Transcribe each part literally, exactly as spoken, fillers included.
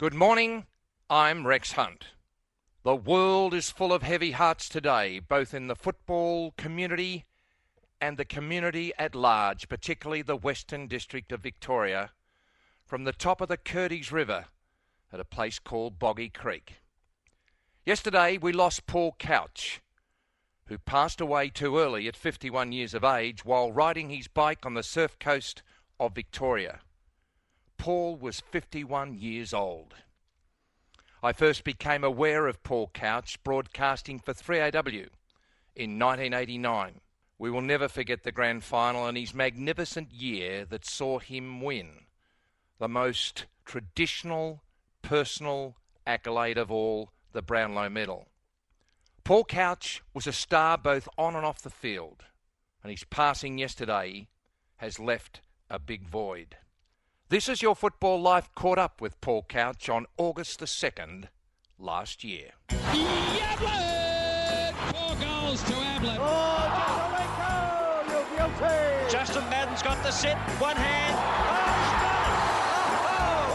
Good morning, I'm Rex Hunt. The world is full of heavy hearts today, both in the football community and the community at large, particularly the Western District of Victoria, from the top of the Curtis River at a place called Boggy Creek. Yesterday we lost Paul Couch, who passed away too early at fifty-one years of age while riding his bike on the surf coast of Victoria. Paul was fifty-one years old. I first became aware of Paul Couch broadcasting for three A W in nineteen eighty-nine. We will never forget the grand final and his magnificent year that saw him win the most traditional personal accolade of all, the Brownlow Medal. Paul Couch was a star both on and off the field, and his passing yesterday has left a big void. This Is Your Football Life caught up with Paul Couch on August the second last year. Ablett! Four goals to Ablett. Oh, Domenico, you're guilty! Justin Madden's got the set, one hand. Oh,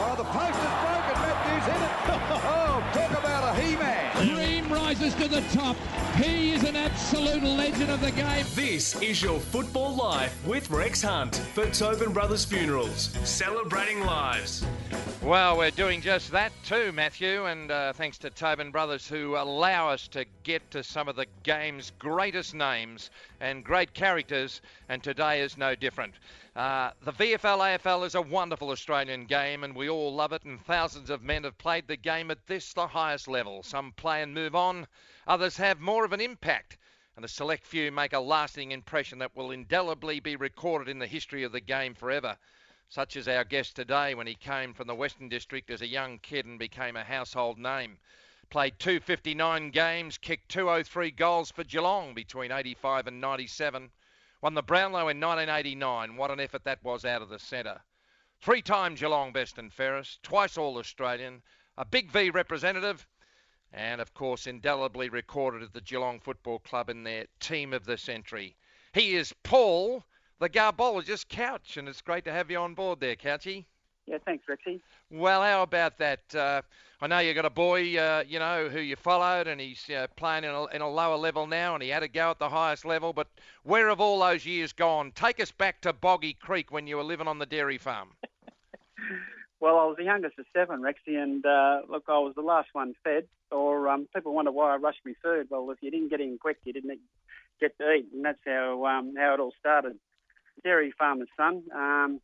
oh, oh. Oh, the post is broken, Matthew's in it. Oh, talk about a he-man. Dream rises to the top. He is an absolute legend of the game. This is Your Football Life with Rex Hunt for Tobin Brothers Funerals, celebrating lives. Well, we're doing just that too, Matthew, and uh, thanks to Tobin Brothers who allow us to get to some of the game's greatest names and great characters, and today is no different. Uh, the V F L A F L is a wonderful Australian game and we all love it, and thousands of men have played the game at this, the highest level. Some play and move on, others have more of an impact, and a select few make a lasting impression that will indelibly be recorded in the history of the game forever, such as our guest today when he came from the Western District as a young kid and became a household name. Played two hundred fifty-nine games, kicked two hundred three goals for Geelong between eighty-five and ninety-seven. Won the Brownlow in nineteen eighty-nine. What an effort that was out of the centre. Three-time Geelong best and fairest, twice All-Australian, a Big V representative, and of course indelibly recorded at the Geelong Football Club in their Team of the Century. He is Paul, the garbologist Couch, and it's great to have you on board there, Couchy. Yeah, thanks, Rexy. Well, how about that? Uh, I know you got a boy, uh, you know, who you followed, and he's uh, playing in a, in a lower level now, and he had a go at the highest level. But where have all those years gone? Take us back to Boggy Creek when you were living on the dairy farm. Well, I was the youngest of seven, Rexy, and uh, look, I was the last one fed. Or um, people wonder why I rushed me food. Well, if you didn't get in quick, you didn't get to eat, and that's how um, how it all started. Dairy farmer's son. Um,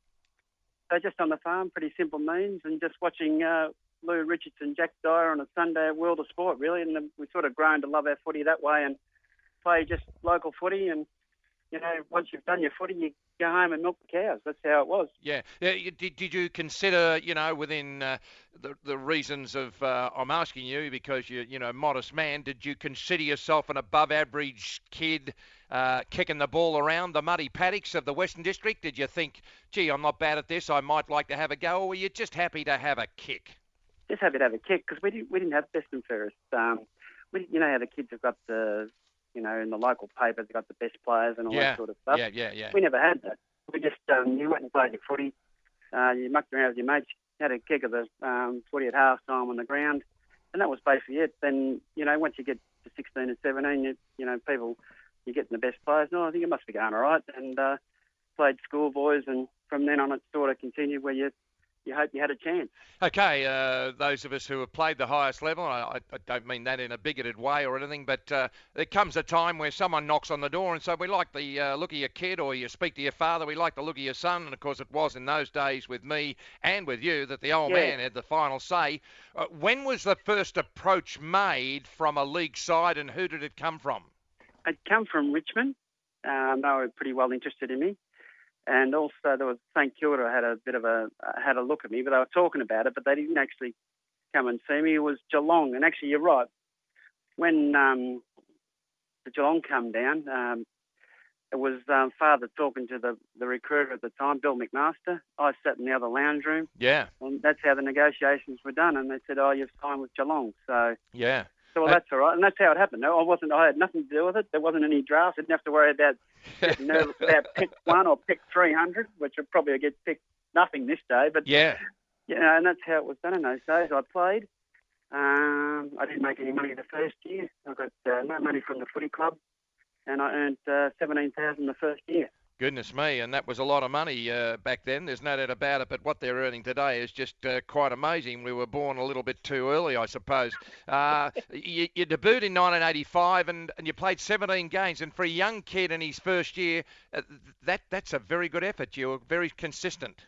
So just on the farm, pretty simple means, and just watching uh, Lou Richards and Jack Dyer on a Sunday at World of Sport, really. And we sort of grown to love our footy that way and play just local footy. And, you know, once you've done your footy, you go home and milk the cows. That's how it was. Yeah. Did, did you consider, you know, within uh, the, the reasons of uh, I'm asking you because you're, you know, modest man, did you consider yourself an above-average kid? Uh, kicking the ball around the muddy paddocks of the Western District? Did you think, gee, I'm not bad at this, I might like to have a go, or were you just happy to have a kick? Just happy to have a kick, because we didn't, we didn't have best and fairest. Um, we, you know how the kids have got the, you know, in the local paper, they've got the best players and all yeah, that sort of stuff. Yeah, yeah, yeah. We never had that. We just, um, you went and played your footy, uh, you mucked around with your mates, had a kick of the um, footy at half-time on the ground, and that was basically it. Then, you know, once you get to sixteen and seventeen, you, you know, people... You're getting the best players. No, I think it must be going all right. And uh, played schoolboys, and from then on it sort of continued where you you hope you had a chance. Okay, uh, those of us who have played the highest level, I, I don't mean that in a bigoted way or anything, but uh, there comes a time where someone knocks on the door and says, we like the uh, look of your kid, or you speak to your father, we like the look of your son. And, of course, it was in those days with me and with you that the old yeah. man had the final say. Uh, when was the first approach made from a league side, and who did it come from? I'd come from Richmond. Um, they were pretty well interested in me, and also there was St Kilda had a bit of a had a look at me, but they were talking about it, but they didn't actually come and see me. It was Geelong, and actually you're right. When um, the Geelong come down, um, it was um, father talking to the, the recruiter at the time, Bill McMaster. I sat in the other lounge room. Yeah, and that's how the negotiations were done, and they said, "Oh, you've signed with Geelong." So yeah. So well, that's all right, and that's how it happened. No, I wasn't. I had nothing to do with it. There wasn't any drafts. I didn't have to worry about getting nervous about pick one or pick three hundred, which would probably get picked nothing this day. But yeah, Yeah, and that's how it was done in those days. I played. Um, I didn't make any money the first year. I got uh, no money from the footy club, and I earned uh, seventeen thousand dollars the first year. Goodness me, and that was a lot of money uh, back then. There's no doubt about it, but what they're earning today is just uh, quite amazing. We were born a little bit too early, I suppose. Uh, you, you debuted in nineteen eighty-five and, and you played seventeen games, and for a young kid in his first year, uh, that that's a very good effort. You were very consistent.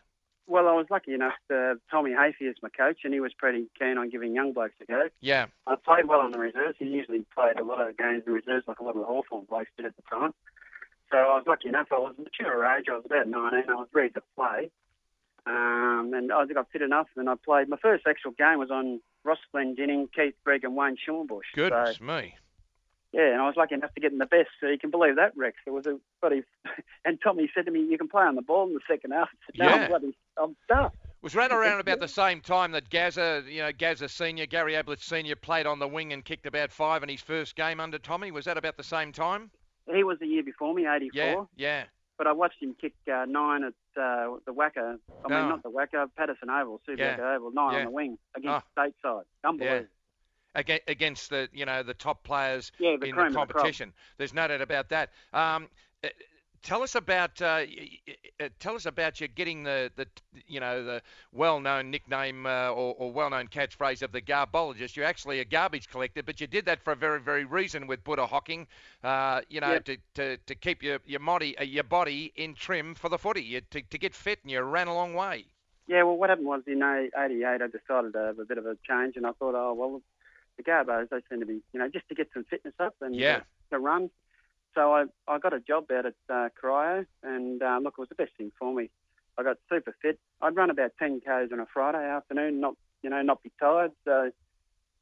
Well, I was lucky enough to Tommy Hafey as my coach, and he was pretty keen on giving young blokes a go. Yeah. I played well on the reserves. He usually played a lot of games in reserves, like a lot of the Hawthorne blokes did at the time. So I was lucky enough. I was mature age. I was about nineteen. I was ready to play. Um, and I think I fit enough, and I played. My first actual game was on Ross Glendinning, Keith Gregg and Wayne Schaumbush. Goodness so, me. Yeah, and I was lucky enough to get in the best. So you can believe that, Rex. It was a bloody... And Tommy said to me, you can play on the ball in the second half. I said, no, yeah. I'm bloody... I'm stuffed. Was right around about the same time that Gazza, you know, Gazza Senior, Gary Ablett Senior played on the wing and kicked about five in his first game under Tommy. Was that about the same time? He was the year before me, eighty-four. Yeah, yeah. But I watched him kick uh, nine at uh, the Wacker. I mean, oh. not the Wacker, Patterson Oval, Super yeah. Wacker Oval, nine yeah. on the wing against oh. stateside. Unbelievable. Yeah. Against the, you know, the top players yeah, the in the competition. The There's no doubt about that. Um, tell us about uh, tell us about you getting the, the you know the well-known nickname uh, or, or well-known catchphrase of the garbologist. You're actually a garbage collector, but you did that for a very very reason with Buddha Hocking. Uh, you know, yep. to, to, to keep your your body uh, your body in trim for the footy. You, to to get fit, and you ran a long way. Yeah. Well, what happened was in eighty-eight, I decided to have a bit of a change, and I thought, oh well. The garbos, they seem to be, you know, just to get some fitness up and yeah. to run. So I, I got a job out at uh, Cryo, and uh, look, it was the best thing for me. I got super fit. I'd run about ten Ks on a Friday afternoon, not you know, not be tired. So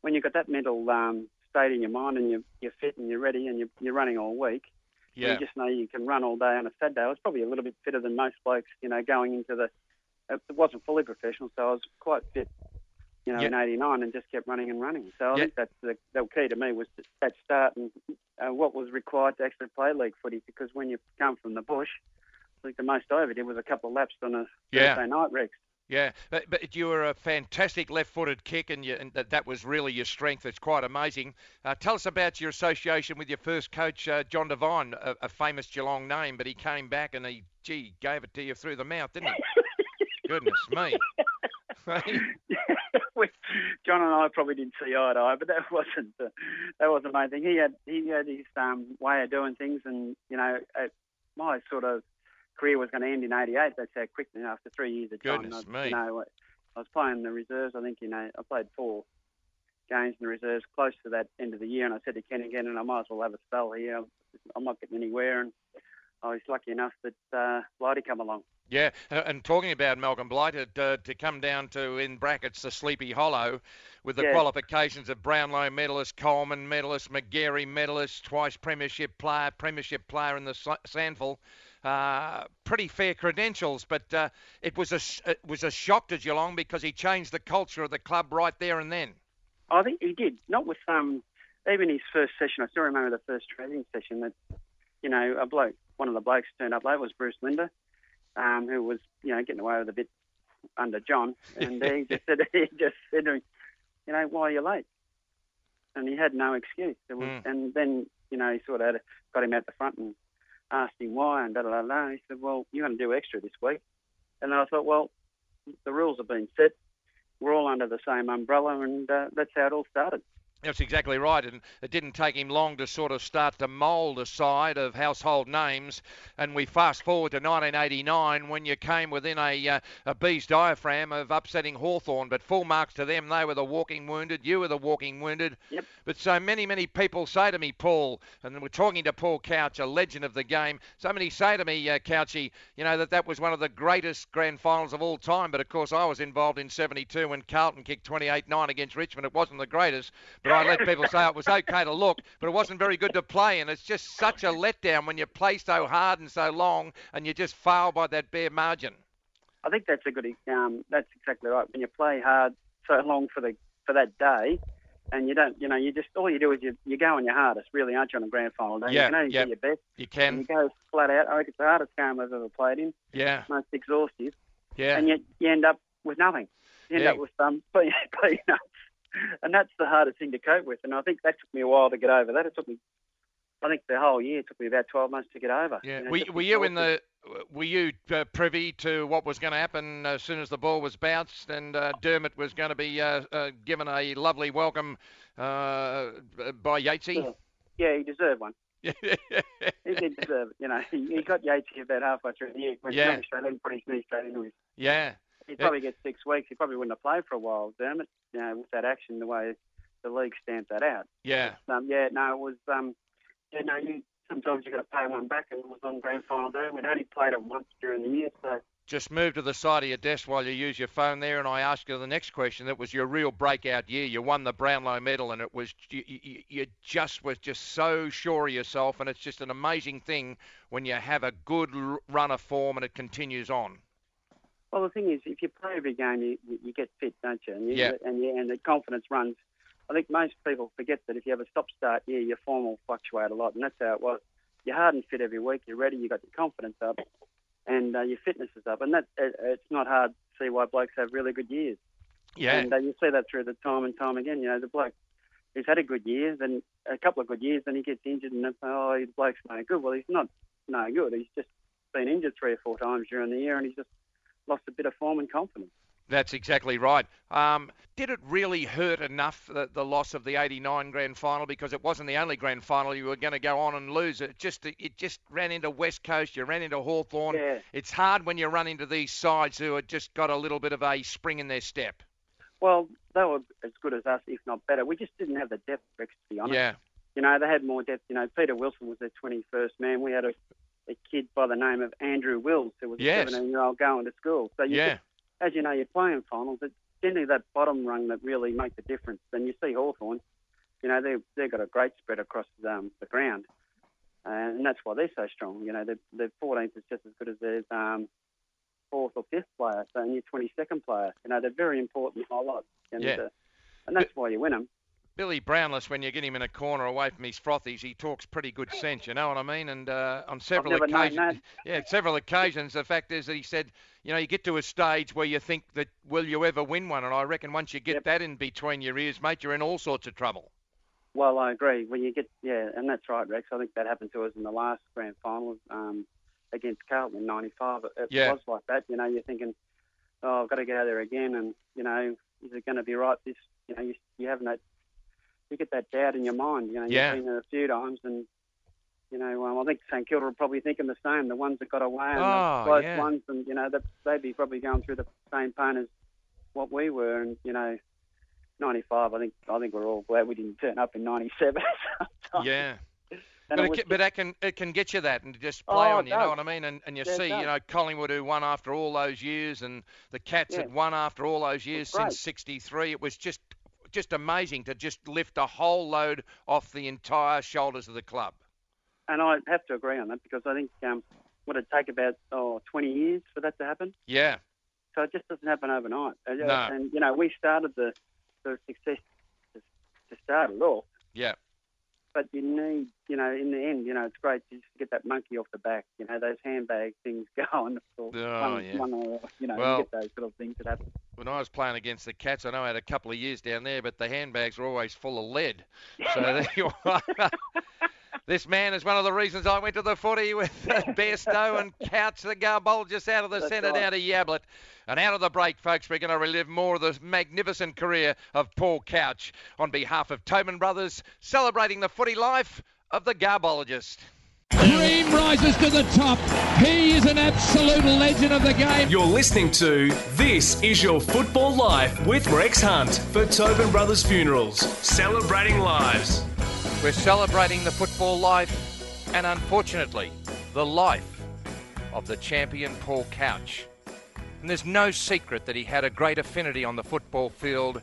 when you've got that mental um, state in your mind and you're, you're fit and you're ready and you're, you're running all week, yeah. you just know you can run all day on a Saturday. I was probably a little bit fitter than most blokes, you know, going into the... It wasn't fully professional, so I was quite fit. You know, yep. in eighty-nine and just kept running and running. So I yep. think that's the, the key to me was that start and uh, what was required to actually play league footy, because when you come from the bush, I think the most I ever did was a couple of laps on a yeah. Thursday night, Rex. Yeah, but, but you were a fantastic left-footed kick, and, you, and that, that was really your strength. It's quite amazing. Uh, tell us about your association with your first coach, uh, John Devine, a, a famous Geelong name, but he came back and he, gee, gave it to you through the mouth, didn't he? Goodness me. John and I probably didn't see eye to eye, but that wasn't the, that wasn't the main thing. He had he had his um, way of doing things, and you know, it, my sort of career was going to end in eighty-eight. That's how quickly, you know, after three years of John, Goodness I, me. You know, I was playing the reserves. I think you know, I played four games in the reserves close to that end of the year, and I said to Ken again, and I might as well have a spell here. I'm, I'm not getting anywhere, and I was lucky enough that uh, Blighty come along. Yeah, and talking about Malcolm Blight, uh, to come down to, in brackets, the Sleepy Hollow, with the yeah. qualifications of Brownlow medalist, Coleman medalist, McGarry medalist, twice premiership player, premiership player in the Sandful. Uh, pretty fair credentials, but uh, it was a it was a shock to Geelong because he changed the culture of the club right there and then. I think he did. Not with um, even his first session. I still remember the first training session that, you know, a bloke, one of the blokes turned up late was Bruce Linder. Um, who was, you know, getting away with a bit under John, and he just said, he just said to him, you know, why are you late? And he had no excuse. It was, mm. And then, you know, he sort of had, got him out the front and asked him why, and da da da da. He said, well, you're going to do extra this week. And I thought, well, the rules have been set. We're all under the same umbrella, and uh, that's how it all started. That's exactly right, and it didn't take him long to sort of start to mould a side of household names, and we fast forward to nineteen eighty-nine when you came within a, uh, a bee's diaphragm of upsetting Hawthorne, but full marks to them. They were the walking wounded, you were the walking wounded, yep. But so many, many people say to me, Paul, and we're talking to Paul Couch, a legend of the game, so many say to me, uh, Couchy, you know, that that was one of the greatest grand finals of all time, but of course I was involved in seventy-two when Carlton kicked twenty-eight nine against Richmond. It wasn't the greatest, but I let people say it was okay to look, but it wasn't very good to play, and it's just such a letdown when you play so hard and so long and you just fail by that bare margin. I think that's a good, um, that's exactly right. When you play hard so long for the for that day, and you don't, you know, you just, all you do is you, you go on your hardest, really, aren't you, on a grand final day? Yeah, you can only yeah, do your best. You can. You go flat out. I think it's the hardest game I've ever played in. Yeah. Most exhaustive. Yeah. And you, you end up with nothing. You end yeah. up with some, but, but, you know, and that's the hardest thing to cope with. And I think that took me a while to get over that. It took me, I think, the whole year. It took me about twelve months to get over. Yeah. You know, were, were you in the? Were you uh, privy to what was going to happen as soon as the ball was bounced and uh, Dermot was going to be uh, uh, given a lovely welcome uh, by Yatesy? Yeah. yeah, he deserved one. he did deserve it. You know, he, he got Yatesy about halfway through the year. Went yeah. straight in, put his knee straight into him. Yeah. He'd probably get six weeks. He probably wouldn't have played for a while, Dermot, you know, with that action, the way the league stamped that out. Yeah. But, um, yeah, no, it was, um, you know, you, sometimes you've got to pay one back, and it was on grand final day. We'd only played it once during the year, so... Just move to the side of your desk while you use your phone there, and I ask you the next question. That was your real breakout year. You won the Brownlow Medal, and it was you, you, you just was just so sure of yourself, and it's just an amazing thing when you have a good run of form and it continues on. Well, the thing is, if you play every game, you you get fit, don't you? And you, yeah. and, you and the confidence runs. I think most people forget that if you have a stop-start year, your form will fluctuate a lot, and that's how it was. You're hard and fit every week. You're ready. You got your confidence up, and uh, your fitness is up, and that it, it's not hard to see why blokes have really good years. Yeah, and uh, you see that through the time and time again. You know, the bloke who's had a good year, then a couple of good years, then he gets injured, and oh, the bloke's no good. Well, he's not no good. He's just been injured three or four times during the year, and he's just lost a bit of form and confidence. That's exactly right. Um, did it really hurt enough, the, the loss of the eighty-nine grand final? Because it wasn't the only grand final you were going to go on and lose. It just it just ran into West Coast. You ran into Hawthorne. Yeah. It's hard when you run into these sides who have just got a little bit of a spring in their step. Well, they were as good as us, if not better. We just didn't have the depth, to be honest. Yeah. You know, they had more depth. You know, Peter Wilson was their twenty-first man. We had a... a kid by the name of Andrew Wills, who was yes. a seventeen-year-old going to school. So, you yeah. just, as you know, you're playing finals. It's generally that bottom rung that really make the difference. And you see Hawthorne, you know, they, they've got a great spread across um, the ground. Uh, and that's why they're so strong. You know, their fourteenth is just as good as their um, fourth or fifth player. So, and your twenty-second player. You know, they're very important highlights. And, yeah. uh, and that's why you win them. Billy Brownless, when you get him in a corner away from his frothies, he talks pretty good sense, you know what I mean? And uh, on several occasions, yeah, several occasions, the fact is that he said, you know, you get to a stage where you think that, will you ever win one? And I reckon once you get yep. that in between your ears, mate, you're in all sorts of trouble. Well, I agree. When you get, yeah, and that's right, Rex. I think that happened to us in the last grand final um, against Carlton in ninety-five. It, it yeah. was like that, you know, you're thinking, oh, I've got to go there again. And, you know, is it going to be right? This, you know, you, you haven't had... You get that doubt in your mind, you know. You've yeah. seen it a few times, and you know, um, I think St Kilda are probably thinking the same. The ones that got away, and oh, the close yeah. ones, and you know, they'd be probably going through the same pain as what we were. And you know, ninety-five. I think I think we're all glad we didn't turn up in ninety-seven. yeah, and but it, it can, but that can it can get you that and just play oh, on you, know what I mean? And and you yeah, see, you know, Collingwood who won after all those years, and the Cats yeah. had won after all those years since sixty-three. It was just. Just amazing to just lift a whole load off the entire shoulders of the club. And I have to agree on that because I think um, would it take about oh, twenty years for that to happen? Yeah. So it just doesn't happen overnight. No. And, you know, we started the, the success to, to start it off. Yeah. But you need, you know, in the end, you know, it's great to just get that monkey off the back, you know, those handbag things going. Or oh, one, yeah. one or, you know, well, you get those little things that happen. When I was playing against the Cats, I know I had a couple of years down there, but the handbags were always full of lead. So there you are. This man is one of the reasons I went to the footy with Bairstow and Couch the Garbol just out of the centre down to Yablett. And out of the break, folks, we're going to relive more of the magnificent career of Paul Couch on behalf of Tobin Brothers, celebrating the footy life of the Garbologist. Dream rises to the top. He is an absolute legend of the game. You're listening to This Is Your Football Life with Rex Hunt for Tobin Brothers Funerals, celebrating lives. We're celebrating the football life and, unfortunately, the life of the champion Paul Couch. And there's no secret that he had a great affinity on the football field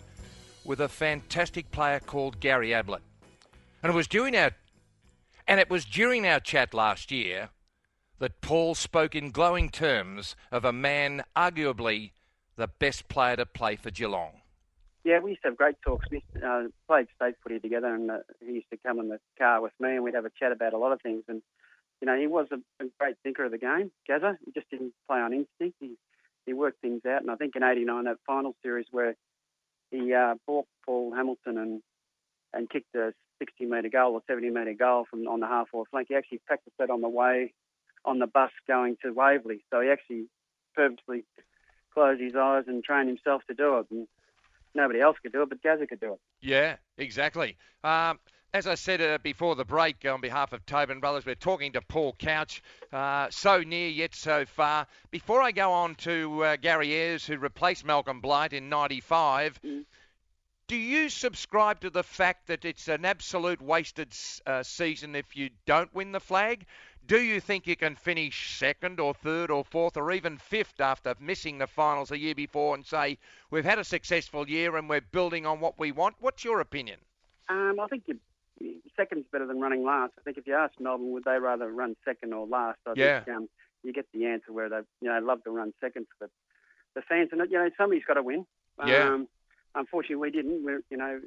with a fantastic player called Gary Ablett. And it was during our, and it was during our chat last year that Paul spoke in glowing terms of a man arguably the best player to play for Geelong. Yeah, we used to have great talks. We uh, played state footy together, and uh, he used to come in the car with me, and we'd have a chat about a lot of things. And, you know, he was a, a great thinker of the game, Gazza. He just didn't play on instinct. He, he worked things out. And I think in eighty-nine, that final series where he uh, balked Paul Hamilton and and kicked a sixty-metre goal or seventy-metre goal from on the half-forward flank, he actually practised that on the way, on the bus going to Waverley. So he actually purposely closed his eyes and trained himself to do it. And nobody else could do it, but Gazza could do it. Yeah, exactly. Um... As I said uh, before the break, on behalf of Tobin Brothers, we're talking to Paul Couch, uh, so near yet so far. Before I go on to uh, Gary Ayres, who replaced Malcolm Blight in ninety-five, mm. do you subscribe to the fact that it's an absolute wasted uh, season if you don't win the flag? Do you think you can finish second or third or fourth or even fifth after missing the finals a year before and say, we've had a successful year and we're building on what we want? What's your opinion? Um, I think you second's better than running last. I think if you ask Melbourne, would they rather run second or last? I yeah. think um, you get the answer where they, you know, love to run second for the, the fans. And, you know, somebody's got to win. Yeah. Um, unfortunately, we didn't. We're, you know,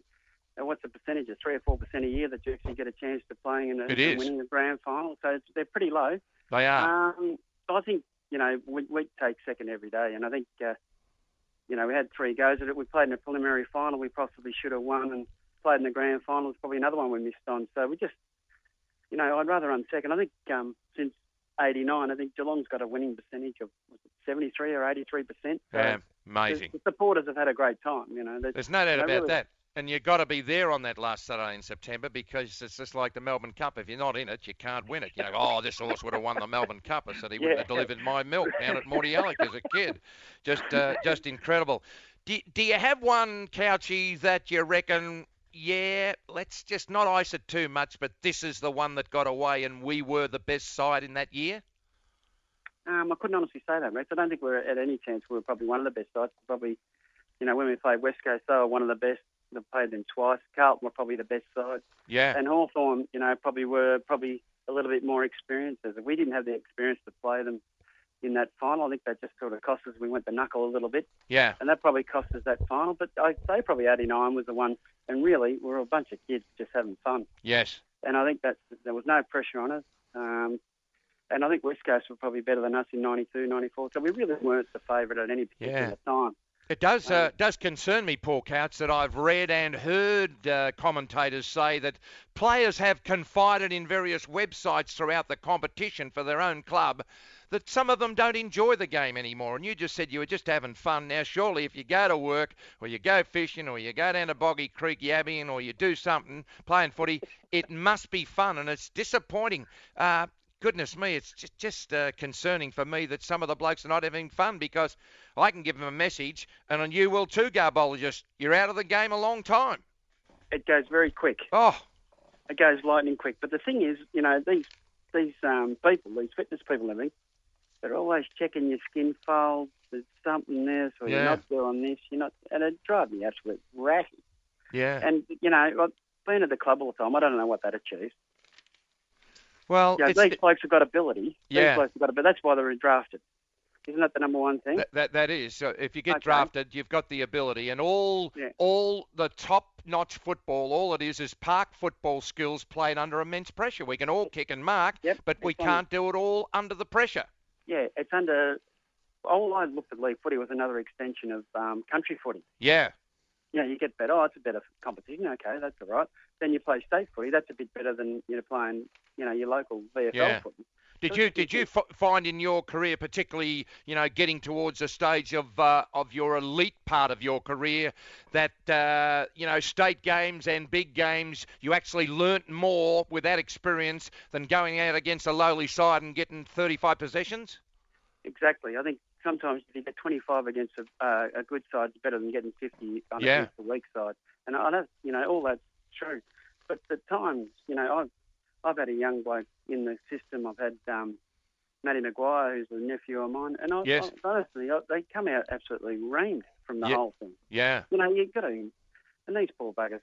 what's the percentage? It's three or four percent a year that you actually get a chance to playing and, and winning the grand final. So it's, they're pretty low. They are. Um, I think, you know, we, we take second every day. And I think, uh, you know, we had three goes at it. We played in a preliminary final. We possibly should have won, and played in the grand final is probably another one we missed on. So we just, you know, I'd rather run second. I think um, since eighty-nine, I think Geelong's got a winning percentage of seventy-three or eighty-three percent. So yeah, amazing. The, the supporters have had a great time, you know. There's, There's no doubt about really... that. And you've got to be there on that last Saturday in September, because it's just like the Melbourne Cup. If you're not in it, you can't win it. You know, oh, this horse would have won the Melbourne Cup. I said he wouldn't yeah. have delivered my milk down at Mordialloc as a kid. Just, uh, just incredible. Do, do you have one, Couchy, that you reckon... yeah, let's just not ice it too much, but this is the one that got away and we were the best side in that year? Um, I couldn't honestly say that, Rex. I don't think we're at any chance we were probably one of the best sides. Probably, you know, when we played West Coast, they were one of the best. They played them twice. Carlton were probably the best side. Yeah. And Hawthorne, you know, probably were probably a little bit more experienced. We didn't have the experience to play them in that final. I think that just sort of cost us. We went the knuckle a little bit. Yeah. And that probably cost us that final. But I'd say probably eighty-nine was the one. And really, we were a bunch of kids just having fun. Yes. And I think that there was no pressure on us. Um, and I think West Coast were probably better than us in ninety-two, ninety-four. So we really weren't the favourite at any particular yeah. time. It does uh, does concern me, Paul Couch, that I've read and heard uh, commentators say that players have confided in various websites throughout the competition for their own club that some of them don't enjoy the game anymore. And you just said you were just having fun. Now, surely if you go to work or you go fishing or you go down to Boggy Creek yabbing or you do something, playing footy, it must be fun, and it's disappointing. Uh, Goodness me, it's just, just uh, concerning for me that some of the blokes are not having fun, because I can give them a message and you will too, Garbologist. You're out of the game a long time. It goes very quick. Oh. It goes lightning quick. But the thing is, you know, these these um, people, these fitness people and everything, they're always checking your skin fold. There's something there, so yeah. you're not doing this. You're not, and it drives me absolutely ratty. Yeah. And, you know, I've been at the club all the time. I don't know what that achieves. Well, yeah, these blokes have got ability. Yeah. These blokes have got ability. That's why they were drafted. Isn't that the number one thing? That that, that is. So if you get okay. drafted, you've got the ability, and all yeah. all the top-notch football, all it is is park football skills played under immense pressure. We can all kick and mark, yep. but it's we funny. can't do it all under the pressure. Yeah, it's under. All I looked at league footy was another extension of um, country footy. Yeah. You know, you get better. Oh, it's a better competition. Okay, that's all right. Then you play state footy. That's a bit better than, you know, playing, you know, your local V F L yeah. footy. Did so you did you f- find in your career, particularly, you know, getting towards the stage of uh, of your elite part of your career, that uh, you know, state games and big games, you actually learnt more with that experience than going out against a lowly side and getting thirty-five possessions? Exactly. I think sometimes if you get twenty-five against a, uh, a good side, it's better than getting fifty on yeah. against a weak side. And I don't, you know, all that's true. But the times, you know, I've I've had a young bloke in the system. I've had um, Matty Maguire, who's a nephew of mine, and I, yes. I, honestly, I, they come out absolutely reamed from the yeah. whole thing. Yeah. You know, you've got to, and these poor buggers.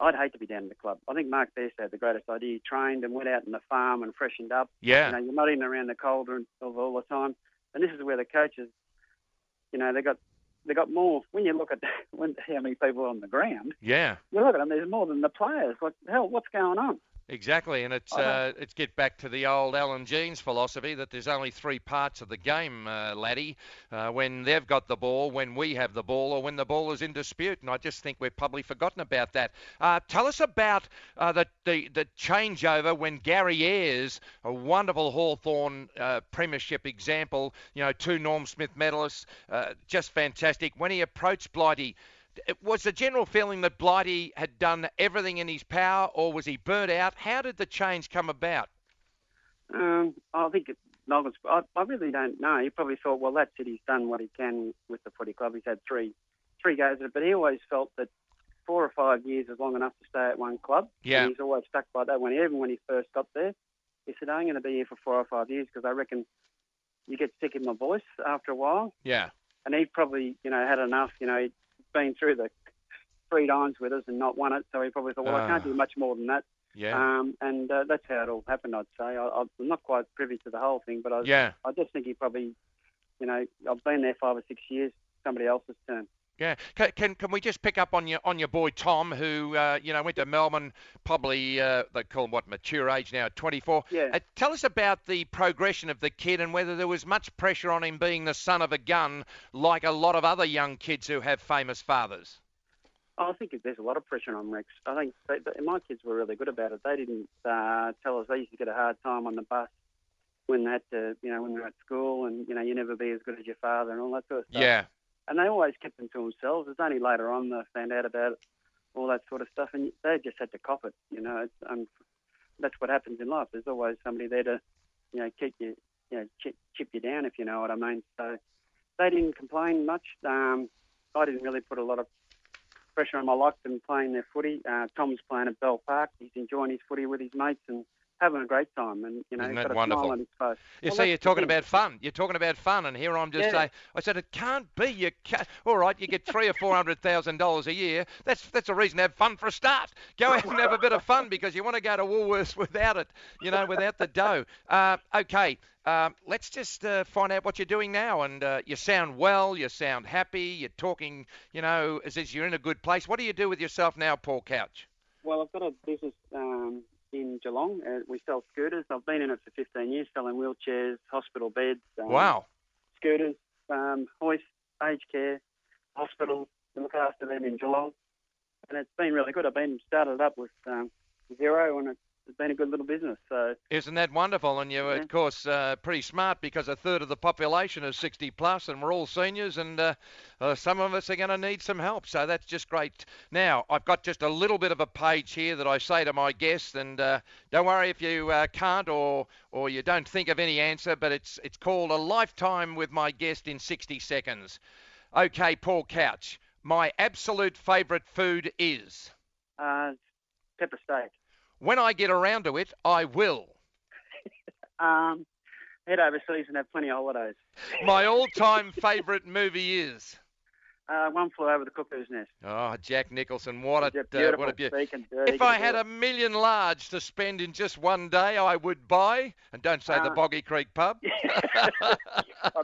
I'd hate to be down at the club. I think Mark Best had the greatest idea. He trained and went out on the farm and freshened up. Yeah. You know, you're not in around the cauldron all the time. And this is where the coaches, you know, they got they got more. When you look at when, how many people are on the ground, yeah, you look at them. There's more than the players. Like, hell, what's going on? Exactly, and it's uh, it's get back to the old Alan Jean's philosophy that there's only three parts of the game, uh, laddie, uh, when they've got the ball, when we have the ball, or when the ball is in dispute, and I just think we've probably forgotten about that. Uh, tell us about uh, the, the, the changeover when Gary Ayres, a wonderful Hawthorne uh, premiership example, you know, two Norm Smith medalists, uh, just fantastic, when he approached Blighty. It was the general feeling that Blighty had done everything in his power, or was he burnt out? How did the change come about? Um, I think it, I, was, I, I really don't know. He probably thought, well, that's it. He's done what he can with the footy club. He's had three three goes at it, but he always felt that four or five years is long enough to stay at one club. Yeah. And he's always stuck by that. When even when he first got there, he said, I'm going to be here for four or five years because I reckon you get sick of my voice after a while. Yeah. And he probably, you know, had enough. You know, he, been through the three times with us and not won it, so he probably thought, well, uh, I can't do much more than that. Yeah. Um, and uh, that's how it all happened, I'd say. I, I'm not quite privy to the whole thing, but I, yeah. I just think he probably, you know, I've been there five or six years, somebody else's turn. Yeah. Can, can can we just pick up on your on your boy Tom, who uh, you know went to Melbourne, probably uh, they call him what mature age now, twenty-four. Yeah. Uh, tell us about the progression of the kid and whether there was much pressure on him being the son of a gun, like a lot of other young kids who have famous fathers. I think there's a lot of pressure on Rex. I think they, they, my kids were really good about it. They didn't uh, tell us. They used to get a hard time on the bus when they had to, you know, when they were at school, and you know, you never be as good as your father and all that sort of stuff. Yeah. And they always kept them to themselves. It's only later on they found out about it, all that sort of stuff, and they just had to cop it. You know, it's, um, that's what happens in life. There's always somebody there to, you know, keep you, you know, chip, chip you down, if you know what I mean. So they didn't complain much. Um, I didn't really put a lot of pressure on my life than playing their footy. Uh, Tom's playing at Bell Park. He's enjoying his footy with his mates and having a great time, and you know, isn't that wonderful? You well, see, you're talking about fun. You're talking about fun, and here I'm just yeah. saying, I said it can't be. You can't. All right, you get three or four hundred thousand dollars a year. That's that's a reason to have fun for a start. Go out and have a bit of fun because you want to go to Woolworths without it, you know, without the dough. Uh, okay, uh, let's just uh, find out what you're doing now. And uh, you sound well. You sound happy. You're talking. You know, as if you're in a good place. What do you do with yourself now, Paul Couch? Well, I've got a business. Um... in Geelong. Uh, we sell scooters. I've been in it for fifteen years, selling wheelchairs, hospital beds. Um, wow. Scooters, um, hoists, aged care, hospitals, to look after them in Geelong. And it's been really good. I've been started up with um, zero, and it's been a good little business. So isn't that wonderful? And you're, yeah. of course, uh, pretty smart because a third of the population is sixty plus, and we're all seniors, and uh, uh, some of us are going to need some help. So that's just great. Now, I've got just a little bit of a page here that I say to my guests, and uh, don't worry if you uh, can't or or you don't think of any answer, but it's it's called A Lifetime with My Guest in sixty seconds. Okay, Paul Couch, my absolute favourite food is? Uh, pepper steak. When I get around to it, I will. um, head overseas and have plenty of holidays. My all-time favourite movie is? Uh, One Flew Over the Cuckoo's Nest. Oh, Jack Nicholson, what a... Beautiful uh, what a be- speaking, if I had a million large to spend in just one day, I would buy, and don't say uh, the Boggy Creek pub. I'd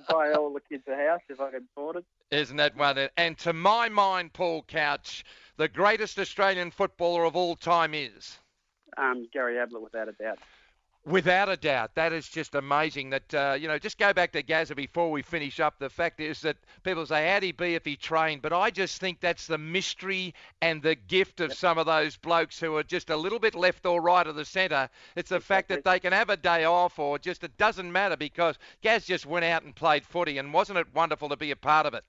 buy all the kids a house if I could afford it. Isn't that one? And to my mind, Paul Couch, the greatest Australian footballer of all time is? Um, Gary Ablett, without a doubt. Without a doubt. That is just amazing that, uh, you know, just go back to Gazza before we finish up. The fact is that people say, how'd he be if he trained? But I just think that's the mystery and the gift of yep. some of those blokes who are just a little bit left or right of the centre. It's the exactly. fact that they can have a day off or just it doesn't matter because Gaz just went out and played footy, and wasn't it wonderful to be a part of it?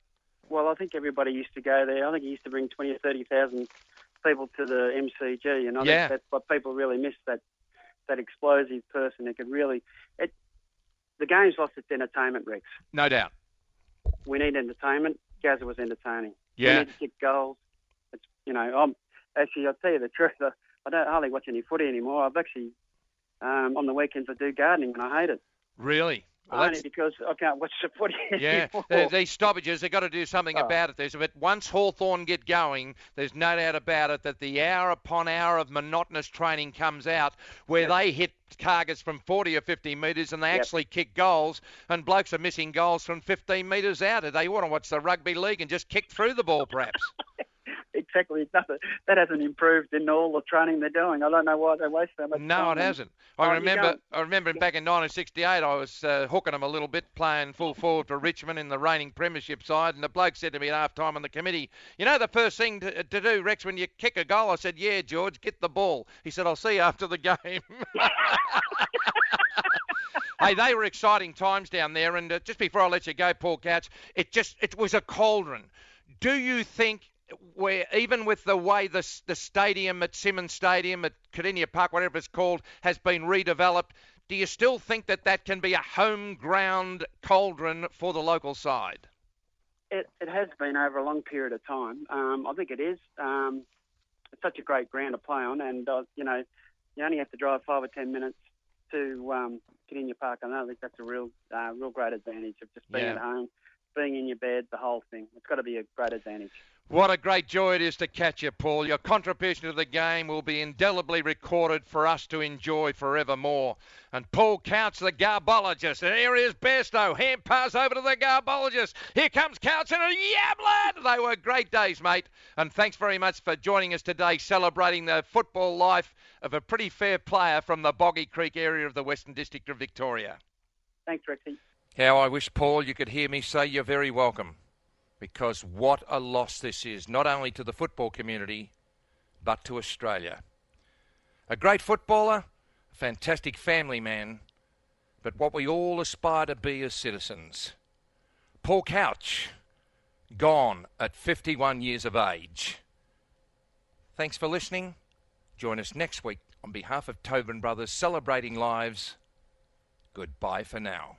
Well, I think everybody used to go there. I think he used to bring twenty or thirty thousand people to the M C G, and I yeah. think that's what people really miss, that that explosive person that could really... It, the game's lost its entertainment, Rex. No doubt. We need entertainment. Gazza was entertaining. Yeah. We need to kick goals. It's, you know, I'm, actually, I'll tell you the truth. I, I don't hardly watch any footy anymore. I've actually... Um, on the weekends, I do gardening, and I hate it. Really? Well, only because I can't watch the footy Yeah, anymore. These stoppages, they've got to do something oh. about it. There's, but once Hawthorne get going, there's no doubt about it that the hour upon hour of monotonous training comes out where yeah. they hit targets from forty or fifty metres and they yep. actually kick goals, and blokes are missing goals from fifteen metres out. They want to watch the rugby league and just kick through the ball perhaps. exactly nothing. That hasn't improved in all the training they're doing. I don't know why they waste so much no, time. No, it hasn't. I oh, remember I remember back in nineteen sixty-eight, I was uh, hooking them a little bit, playing full forward for Richmond in the reigning premiership side, and the bloke said to me at half-time on the committee, you know the first thing to, to do, Rex, when you kick a goal? I said, yeah, George, get the ball. He said, I'll see you after the game. Hey, they were exciting times down there, and uh, just before I let you go, Paul Couch, it just it was a cauldron. Do you think, where even with the way the the stadium at Simmons Stadium at Kardinia Park, whatever it's called, has been redeveloped, do you still think that that can be a home ground cauldron for the local side? It it has been over a long period of time. Um, I think it is. Um, it's such a great ground to play on, and uh, you know, you only have to drive five or ten minutes to um, Kardinia Park. I know I think that's a real, uh, real great advantage of just being yeah. at home, being in your bed, the whole thing. It's got to be a great advantage. What a great joy it is to catch you, Paul. Your contribution to the game will be indelibly recorded for us to enjoy forevermore. And Paul Couch, the garbologist. And here is Besto. Hand pass over to the garbologist. Here comes Couch and a yablet. They were great days, mate. And thanks very much for joining us today, celebrating the football life of a pretty fair player from the Boggy Creek area of the Western District of Victoria. Thanks, Rexy. How I wish, Paul, you could hear me say you're very welcome. Because what a loss this is, not only to the football community, but to Australia. A great footballer, a fantastic family man, but what we all aspire to be as citizens. Paul Couch, gone at fifty-one years of age. Thanks for listening. Join us next week on behalf of Tobin Brothers Celebrating Lives. Goodbye for now.